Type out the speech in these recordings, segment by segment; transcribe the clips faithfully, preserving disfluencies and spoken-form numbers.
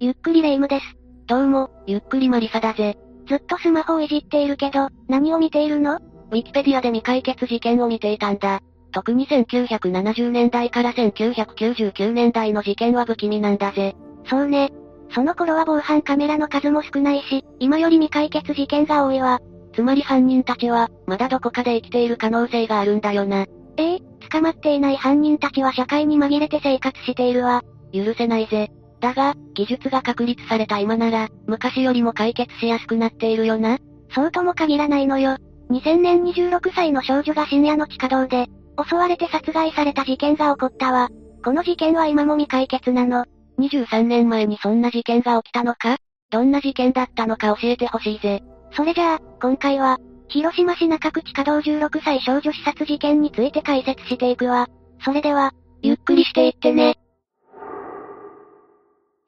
ゆっくりレ夢ムです。どうも、ゆっくりマリサだぜ。ずっとスマホをいじっているけど、何を見ているの？ウィキペディアで未解決事件を見ていたんだ。特にせんきゅうひゃくななじゅうねんだいからせんきゅうひゃくきゅうじゅうきゅうねんだいの事件は不気味なんだぜ。そうね。その頃は防犯カメラの数も少ないし、今より未解決事件が多いわ。つまり犯人たちは、まだどこかで生きている可能性があるんだよな。ええ、捕まっていない犯人たちは社会に紛れて生活しているわ。許せないぜ。だが、技術が確立された今なら、昔よりも解決しやすくなっているよな。そうとも限らないのよ。にせんねんにじゅうろくさいの少女が深夜の地下道で、襲われて殺害された事件が起こったわ。この事件は今も未解決なの。にじゅうさんねんまえにそんな事件が起きたのか？どんな事件だったのか教えてほしいぜ。それじゃあ、今回は、広島市中区地下道じゅうろくさい少女刺殺事件について解説していくわ。それでは、ゆっくりしていってね。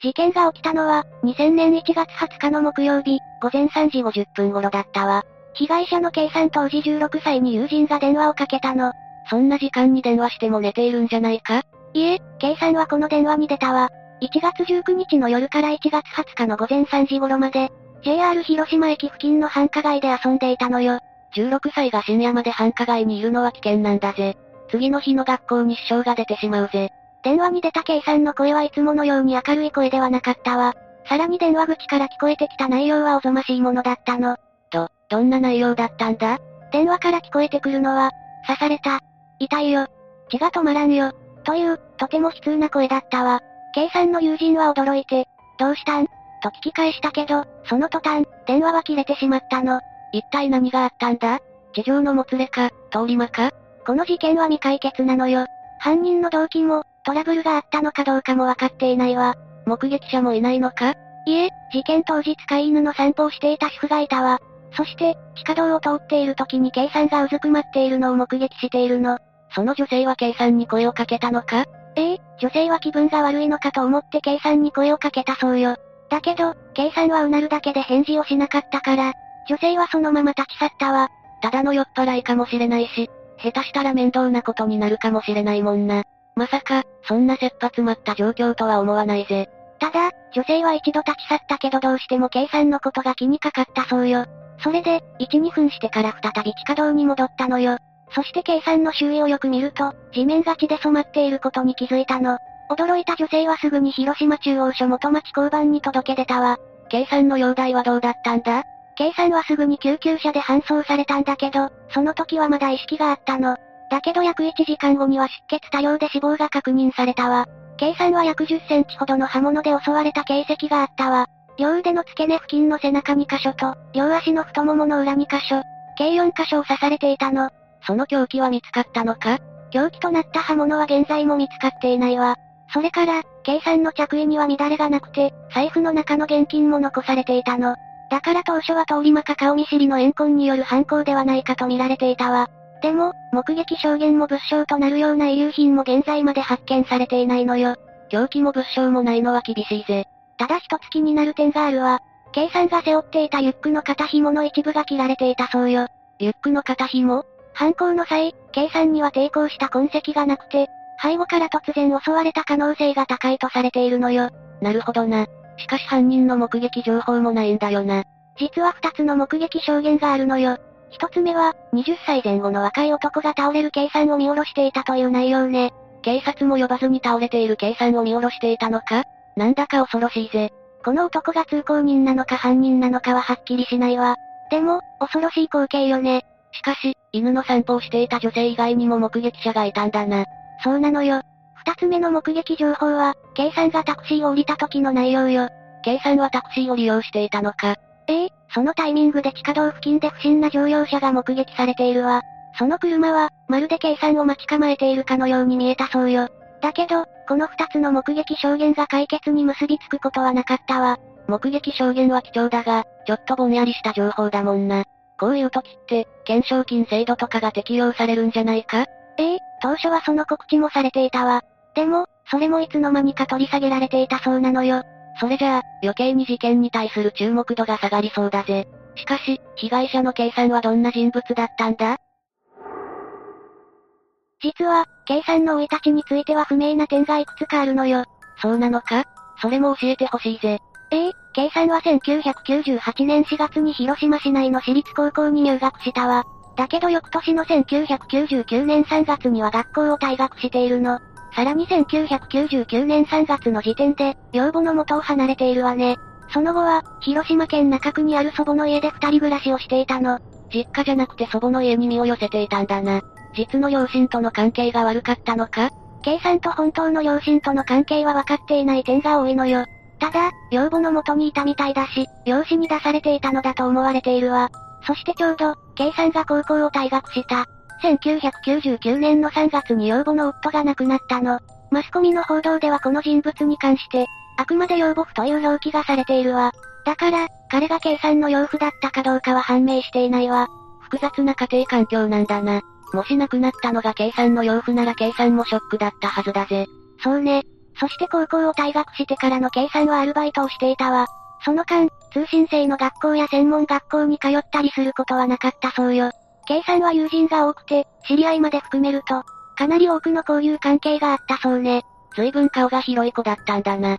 事件が起きたのは、にせんねんいちがつはつかの木曜日、午前さんじごじゅっぷん頃だったわ。被害者の K さん当時じゅうろくさいに友人が電話をかけたの。そんな時間に電話しても寝ているんじゃないか？いえ、K さんはこの電話に出たわ。いちがつじゅうくにちの夜からいちがつはつかの午前さんじ頃まで、ジェイアール 広島駅付近の繁華街で遊んでいたのよ。じゅうろくさいが深夜まで繁華街にいるのは危険なんだぜ。次の日の学校に支障が出てしまうぜ。電話に出た K さんの声はいつものように明るい声ではなかったわ。さらに電話口から聞こえてきた内容はおぞましいものだったの。ど、どんな内容だったんだ？電話から聞こえてくるのは、刺された。痛いよ。血が止まらんよ。という、とても悲痛な声だったわ。K さんの友人は驚いて、どうしたん？と聞き返したけど、その途端、電話は切れてしまったの。一体何があったんだ？地上のもつれか、通り魔か？この事件は未解決なのよ。犯人の動機も、トラブルがあったのかどうかもわかっていないわ。目撃者もいないのか？いえ、事件当日飼い犬の散歩をしていた主婦がいたわ。そして、地下道を通っている時に K さんがうずくまっているのを目撃しているの。その女性は K さんに声をかけたのか？ええ、女性は気分が悪いのかと思って K さんに声をかけたそうよ。だけど、K さんはうなるだけで返事をしなかったから、女性はそのまま立ち去ったわ。ただの酔っ払いかもしれないし、下手したら面倒なことになるかもしれないもんな。まさか、そんな切羽詰まった状況とは思わないぜ。ただ、女性は一度立ち去ったけどどうしても K さんのことが気にかかったそうよ。それで、いち、にふんしてから再び地下道に戻ったのよ。そして K さんの周囲をよく見ると、地面が血で染まっていることに気づいたの。驚いた女性はすぐに広島中央署元町交番に届け出たわ。K さんの容体はどうだったんだ？ K さんはすぐに救急車で搬送されたんだけど、その時はまだ意識があったの。だけど約いちじかんごには出血多量で死亡が確認されたわ。K さんは約じゅっセンチほどの刃物で襲われた形跡があったわ。両腕の付け根付近の背中にかしょと、両足の太ももの裏にかしょ、計よんかしょを刺されていたの。その凶器は見つかったのか？凶器となった刃物は現在も見つかっていないわ。それから、K さんの着衣には乱れがなくて、財布の中の現金も残されていたの。だから当初は通り魔か顔見知りの怨恨による犯行ではないかと見られていたわ。でも、目撃証言も物証となるような遺留品も現在まで発見されていないのよ。凶器も物証もないのは厳しいぜ。ただ一つ気になる点があるわ。K さんが背負っていたリュックの肩紐の一部が切られていたそうよ。リュックの肩紐？犯行の際、K さんには抵抗した痕跡がなくて、背後から突然襲われた可能性が高いとされているのよ。なるほどな。しかし犯人の目撃情報もないんだよな。実はふたつの目撃証言があるのよ。ひとつめは、にじゅっさいぜんごの若い男が倒れる K さんを見下ろしていたという内容ね。警察も呼ばずに倒れている K さんを見下ろしていたのか？なんだか恐ろしいぜ。この男が通行人なのか犯人なのかははっきりしないわ。でも、恐ろしい光景よね。しかし、犬の散歩をしていた女性以外にも目撃者がいたんだな。そうなのよ。二つ目の目撃情報は、K さんがタクシーを降りた時の内容よ。K さんはタクシーを利用していたのか？ええ、そのタイミングで地下道付近で不審な乗用車が目撃されているわ。その車は、まるで K さんを待ち構えているかのように見えたそうよ。だけど、この二つの目撃証言が解決に結びつくことはなかったわ。目撃証言は貴重だが、ちょっとぼんやりした情報だもんな。こういう時って、懸賞金制度とかが適用されるんじゃないか？ええ、当初はその告知もされていたわ。でも、それもいつの間にか取り下げられていたそうなのよ。それじゃあ、余計に事件に対する注目度が下がりそうだぜ。しかし、被害者の K さんはどんな人物だったんだ？実は、K さんの生い立ちについては不明な点がいくつかあるのよ。そうなのか？それも教えてほしいぜ。ええ、Kさんはせんきゅうひゃくきゅうじゅうはちねんしがつに広島市内の私立高校に入学したわ。だけど翌年のせんきゅうひゃくきゅうじゅうきゅうねんさんがつには学校を退学しているの。さらにせんきゅうひゃくきゅうじゅうきゅうねんさんがつの時点で、養母の元を離れているわね。その後は、広島県中区にある祖母の家で二人暮らしをしていたの。実家じゃなくて祖母の家に身を寄せていたんだな。実の両親との関係が悪かったのか？ K さんと本当の両親との関係は分かっていない点が多いのよ。ただ、養母の元にいたみたいだし、養子に出されていたのだと思われているわ。そしてちょうど、K さんが高校を退学したせんきゅうひゃくきゅうじゅうきゅうねんのさんがつに養母の夫が亡くなったの。マスコミの報道ではこの人物に関して、あくまで養母夫という表記がされているわ。だから、彼が K さんの養父だったかどうかは判明していないわ。複雑な家庭環境なんだな。もし亡くなったのが K さんの養父なら K さんもショックだったはずだぜ。そうね。そして高校を退学してからの K さんはアルバイトをしていたわ。その間、通信制の学校や専門学校に通ったりすることはなかったそうよ。K さんは友人が多くて、知り合いまで含めると、かなり多くの交友関係があったそうね。随分顔が広い子だったんだな。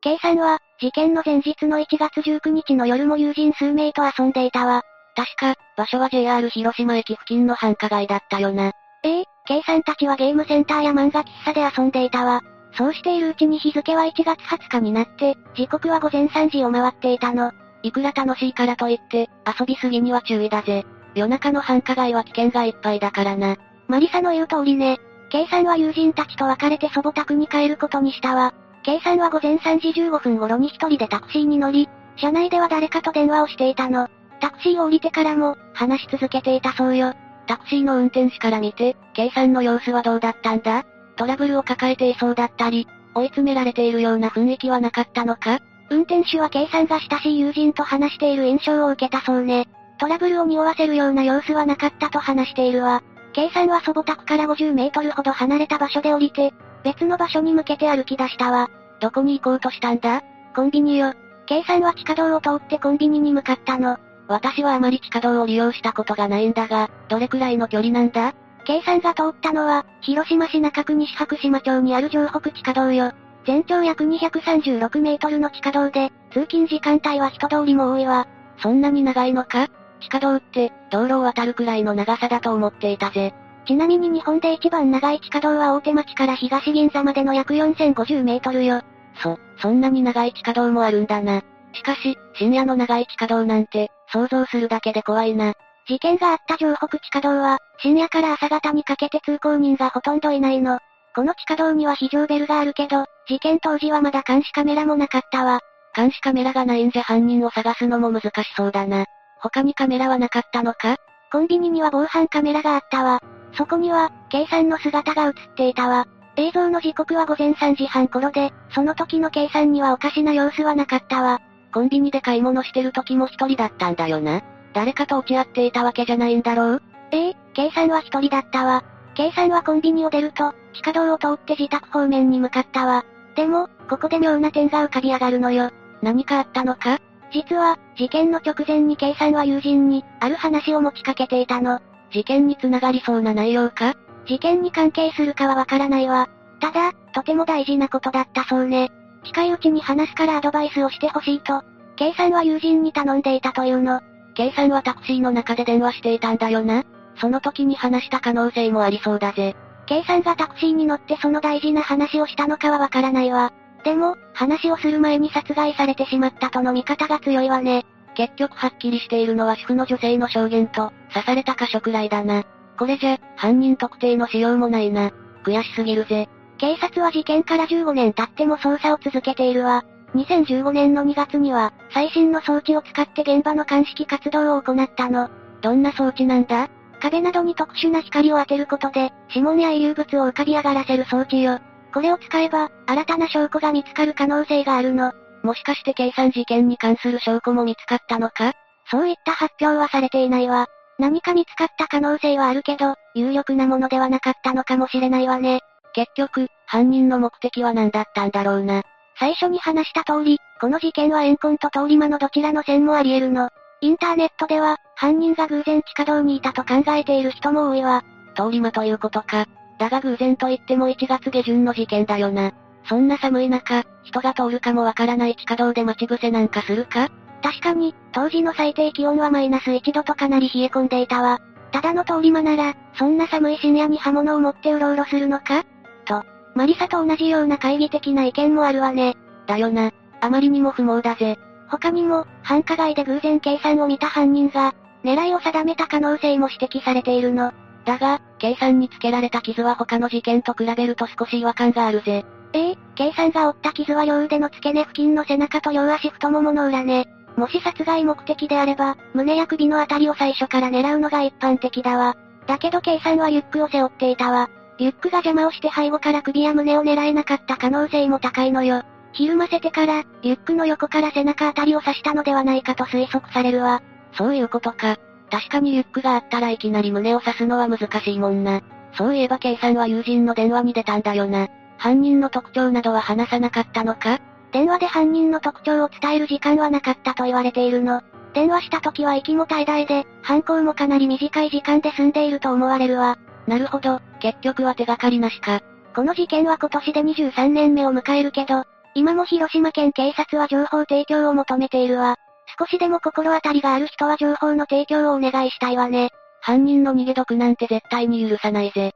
K さんは、事件の前日のいちがつじゅうくにちの夜も友人数名と遊んでいたわ。確か、場所は ジェイアール 広島駅付近の繁華街だったよな。ええ、K さんたちはゲームセンターや漫画喫茶で遊んでいたわ。そうしているうちに日付はいちがつはつかになって、時刻はごぜんさんじを回っていたの。いくら楽しいからといって、遊びすぎには注意だぜ。夜中の繁華街は危険がいっぱいだからな。マリサの言う通りね。K さんは友人たちと別れて祖母宅に帰ることにしたわ。K さんはごぜんさんじじゅうごふん頃に一人でタクシーに乗り、車内では誰かと電話をしていたの。タクシーを降りてからも、話し続けていたそうよ。タクシーの運転手から見て、K さんの様子はどうだったんだ？トラブルを抱えていそうだったり、追い詰められているような雰囲気はなかったのか？運転手は K さんが親しい友人と話している印象を受けたそうね。トラブルを匂わせるような様子はなかったと話しているわ。K さんは祖母宅からごじゅうメートルほど離れた場所で降りて、別の場所に向けて歩き出したわ。どこに行こうとしたんだ？コンビニよ。K さんは地下道を通ってコンビニに向かったの。私はあまり地下道を利用したことがないんだが、どれくらいの距離なんだ？ K さんが通ったのは、広島市中区西白島町にある城北地下道よ。全長約にひゃくさんじゅうろくメートルの地下道で、通勤時間帯は人通りも多いわ。そんなに長いのか？地下道って、道路を渡るくらいの長さだと思っていたぜ。ちなみに日本で一番長い地下道は大手町から東銀座までの約よんせんごじゅうメートルよ。そ、そんなに長い地下道もあるんだな。しかし、深夜の長い地下道なんて、想像するだけで怖いな。事件があった城北地下道は、深夜から朝方にかけて通行人がほとんどいないの。この地下道には非常ベルがあるけど、事件当時はまだ監視カメラもなかったわ。監視カメラがないんじゃ犯人を探すのも難しそうだな。他にカメラはなかったのか？コンビニには防犯カメラがあったわ。そこには、K さんの姿が映っていたわ。映像の時刻はごぜんさんじはん頃で、その時の K さんにはおかしな様子はなかったわ。コンビニで買い物してる時も一人だったんだよな。誰かと落ち合っていたわけじゃないんだろう？ええ、K さんは一人だったわ。K さんはコンビニを出ると、地下道を通って自宅方面に向かったわ。でも、ここで妙な点が浮かび上がるのよ。何かあったのか？実は、事件の直前に K さんは友人に、ある話を持ちかけていたの。事件に繋がりそうな内容か？事件に関係するかはわからないわ。ただ、とても大事なことだったそうね。近いうちに話すからアドバイスをしてほしいと、K さんは友人に頼んでいたというの。K さんはタクシーの中で電話していたんだよな。その時に話した可能性もありそうだぜ。K さんがタクシーに乗ってその大事な話をしたのかはわからないわ。でも、話をする前に殺害されてしまったとの見方が強いわね。結局はっきりしているのは主婦の女性の証言と、刺された箇所くらいだな。これじゃ、犯人特定のしようもないな。悔しすぎるぜ。警察は事件からじゅうごねん経っても捜査を続けているわ。にせんじゅうごねんのにがつには、最新の装置を使って現場の鑑識活動を行ったの。どんな装置なんだ？壁などに特殊な光を当てることで、指紋や遺留物を浮かび上がらせる装置よ。これを使えば、新たな証拠が見つかる可能性があるの。もしかしてKさん事件に関する証拠も見つかったのか？そういった発表はされていないわ。何か見つかった可能性はあるけど、有力なものではなかったのかもしれないわね。結局、犯人の目的は何だったんだろうな。最初に話した通り、この事件は怨恨と通り魔のどちらの線もあり得るの。インターネットでは、犯人が偶然地下道にいたと考えている人も多いわ。通り魔ということか。だが偶然といってもいちがつげじゅんの事件だよな。そんな寒い中、人が通るかもわからない地下道で待ち伏せなんかするか？確かに、当時の最低気温はマイナスいちどとかなり冷え込んでいたわ。ただの通り魔なら、そんな寒い深夜に刃物を持ってうろうろするのか？と、マリサと同じような懐疑的な意見もあるわね。だよな。あまりにも不毛だぜ。他にも、繁華街で偶然 K さんを見た犯人が、狙いを定めた可能性も指摘されているの。だが、K さんにつけられた傷は他の事件と比べると少し違和感があるぜ。ええ、K さんが負った傷は両腕の付け根付近の背中と両足太ももの裏ね。もし殺害目的であれば、胸や首のあたりを最初から狙うのが一般的だわ。だけど K さんはリュックを背負っていたわ。リュックが邪魔をして背後から首や胸を狙えなかった可能性も高いのよ。ひるませてから、リュックの横から背中あたりを刺したのではないかと推測されるわ。そういうことか。確かにリュックがあったらいきなり胸を刺すのは難しいもんな。そういえば K さんは友人の電話に出たんだよな。犯人の特徴などは話さなかったのか？電話で犯人の特徴を伝える時間はなかったと言われているの。電話した時は息も怠々で、犯行もかなり短い時間で済んでいると思われるわ。なるほど、結局は手がかりなしか。この事件は今年でにじゅうさんねんめを迎えるけど、今も広島県警察は情報提供を求めているわ。少しでも心当たりがある人は情報の提供をお願いしたいわね。犯人の逃げ得なんて絶対に許さないぜ。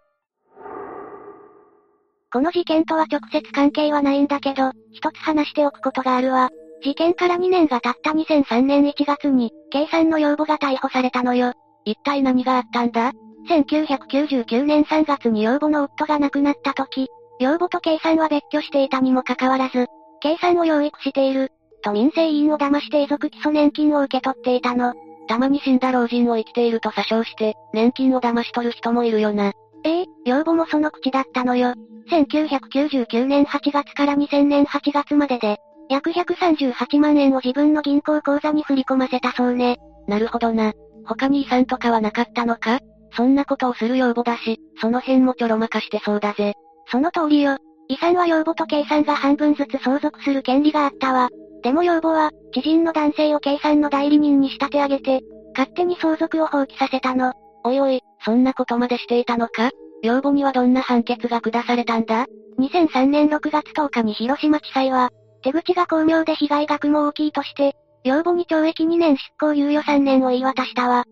この事件とは直接関係はないんだけど、一つ話しておくことがあるわ。事件からにねんが経ったにせんさんねんいちがつに、K さんの養母が逮捕されたのよ。一体何があったんだ？せんきゅうひゃくきゅうじゅうきゅうねんさんがつに養母の夫が亡くなった時、養母と K さんは別居していたにもかかわらず、K さんを養育している、と民生委員を騙して遺族基礎年金を受け取っていたの。たまに死んだ老人を生きていると詐称して、年金を騙し取る人もいるよな。ええ、養母もその口だったのよ。せんきゅうひゃくきゅうじゅうきゅうねんはちがつからにせんねんはちがつまでで、約ひゃくさんじゅうはちまんえんを自分の銀行口座に振り込ませたそうね。なるほどな。他に遺産とかはなかったのか？そんなことをする養母だし、その辺もちょろまかしてそうだぜ。その通りよ。遺産は養母と K さんが半分ずつ相続する権利があったわ。でも養母は、知人の男性を K さんの代理人に仕立て上げて、勝手に相続を放棄させたの。おいおい、そんなことまでしていたのか？養母にはどんな判決が下されたんだ？にせんさんねんろくがつとおかに広島地裁は、手口が巧妙で被害額も大きいとして、養母にちょうえきにねん執行猶予さんねんを言い渡したわ。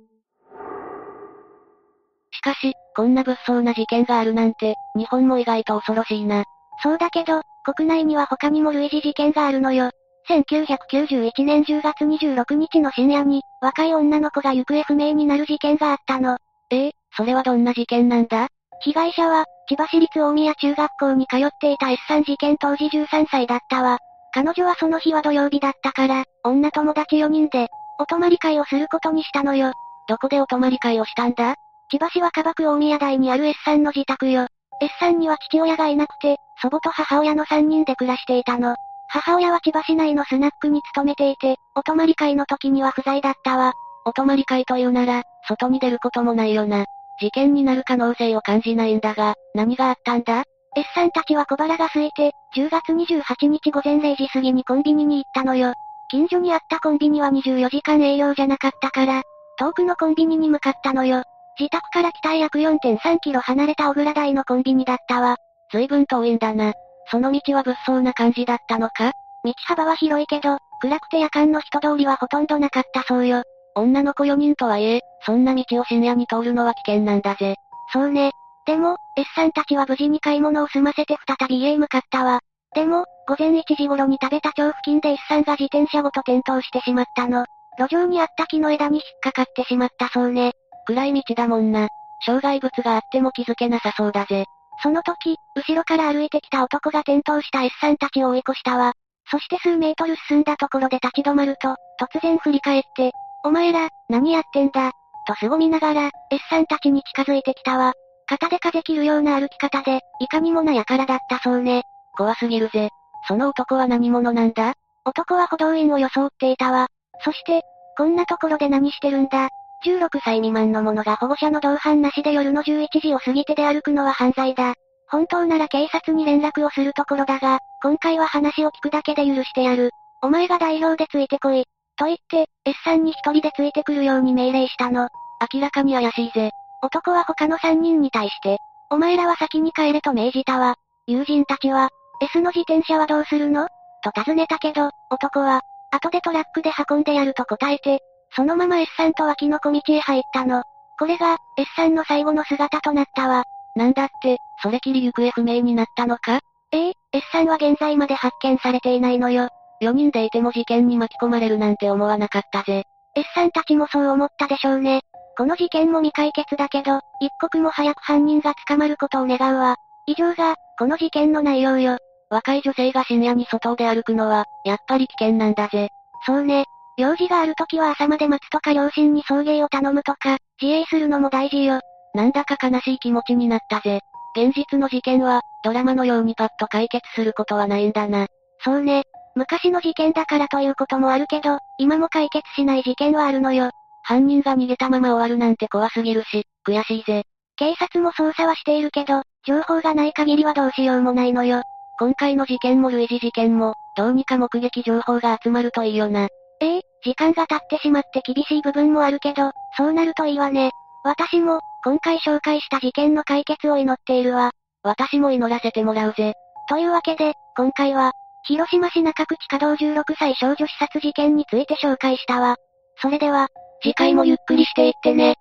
しかし、こんな物騒な事件があるなんて、日本も意外と恐ろしいな。そうだけど、国内には他にも類似事件があるのよ。せんきゅうひゃくきゅうじゅういちねんじゅうがつにじゅうろくにちの深夜に、若い女の子が行方不明になる事件があったの。ええ、それはどんな事件なんだ？被害者は、千葉市立大宮中学校に通っていた S さん事件当時じゅうさんさいだったわ。彼女はその日は土曜日だったから、女友達よにんで、お泊まり会をすることにしたのよ。どこでお泊まり会をしたんだ？千葉市若葉区大宮台にある S さんの自宅よ。S さんには父親がいなくて、祖母と母親のさんにんで暮らしていたの。母親は千葉市内のスナックに勤めていて、お泊まり会の時には不在だったわ。お泊まり会というなら、外に出ることもないよな。事件になる可能性を感じないんだが、何があったんだ？ S さんたちは小腹が空いて、じゅうがつにじゅうはちにちごぜんれいじ過ぎにコンビニに行ったのよ。近所にあったコンビニはにじゅうよじかん営業じゃなかったから、遠くのコンビニに向かったのよ。自宅から北へ約 よんてんさんキロ離れた小倉台のコンビニだったわ。随分遠いんだな。その道は物騒な感じだったのか？道幅は広いけど、暗くて夜間の人通りはほとんどなかったそうよ。女の子よにんとはいえ、そんな道を深夜に通るのは危険なんだぜ。そうね。でも、S さんたちは無事に買い物を済ませて再び家へ向かったわ。でも、ごぜんいちじごろに食べた町付近で S さんが自転車ごと転倒してしまったの。路上にあった木の枝に引っかかってしまったそうね。暗い道だもんな。障害物があっても気づけなさそうだぜ。その時、後ろから歩いてきた男が転倒した S さんたちを追い越したわ。そして数メートル進んだところで立ち止まると、突然振り返って、お前ら、何やってんだ、と凄みながら、S さんたちに近づいてきたわ。肩で風切るような歩き方で、いかにもな輩だったそうね。怖すぎるぜ。その男は何者なんだ？男は歩道員を装っていたわ。そして、こんなところで何してるんだ？じゅうろくさい未満の者が保護者の同伴なしで夜のじゅういちじを過ぎてで歩くのは犯罪だ。本当なら警察に連絡をするところだが、今回は話を聞くだけで許してやる。お前が代表でついてこい。と言って、S さんに一人でついてくるように命令したの。明らかに怪しいぜ。男は他の三人に対して、お前らは先に帰れと命じたわ。友人たちは、S の自転車はどうするのと尋ねたけど、男は、後でトラックで運んでやると答えて、そのまま S さんと脇の小道へ入ったの。これが、S さんの最後の姿となったわ。なんだって、それきり行方不明になったのか？ええ、S さんは現在まで発見されていないのよ。よにんでいても事件に巻き込まれるなんて思わなかったぜ。S さんたちもそう思ったでしょうね。この事件も未解決だけど、一刻も早く犯人が捕まることを願うわ。以上が、この事件の内容よ。若い女性が深夜に外で歩くのは、やっぱり危険なんだぜ。そうね。用事があるときは朝まで待つとか両親に送迎を頼むとか、自衛するのも大事よ。なんだか悲しい気持ちになったぜ。現実の事件は、ドラマのようにパッと解決することはないんだな。そうね。昔の事件だからということもあるけど、今も解決しない事件はあるのよ。犯人が逃げたまま終わるなんて怖すぎるし、悔しいぜ。警察も捜査はしているけど、情報がない限りはどうしようもないのよ。今回の事件も類似事件も、どうにか目撃情報が集まるといいよな。ええ、時間が経ってしまって厳しい部分もあるけど、そうなるといいわね。私も、今回紹介した事件の解決を祈っているわ。私も祈らせてもらうぜ。というわけで、今回は、広島市中区地下道じゅうろくさい少女刺殺事件について紹介したわ。それでは、次回もゆっくりしていってね。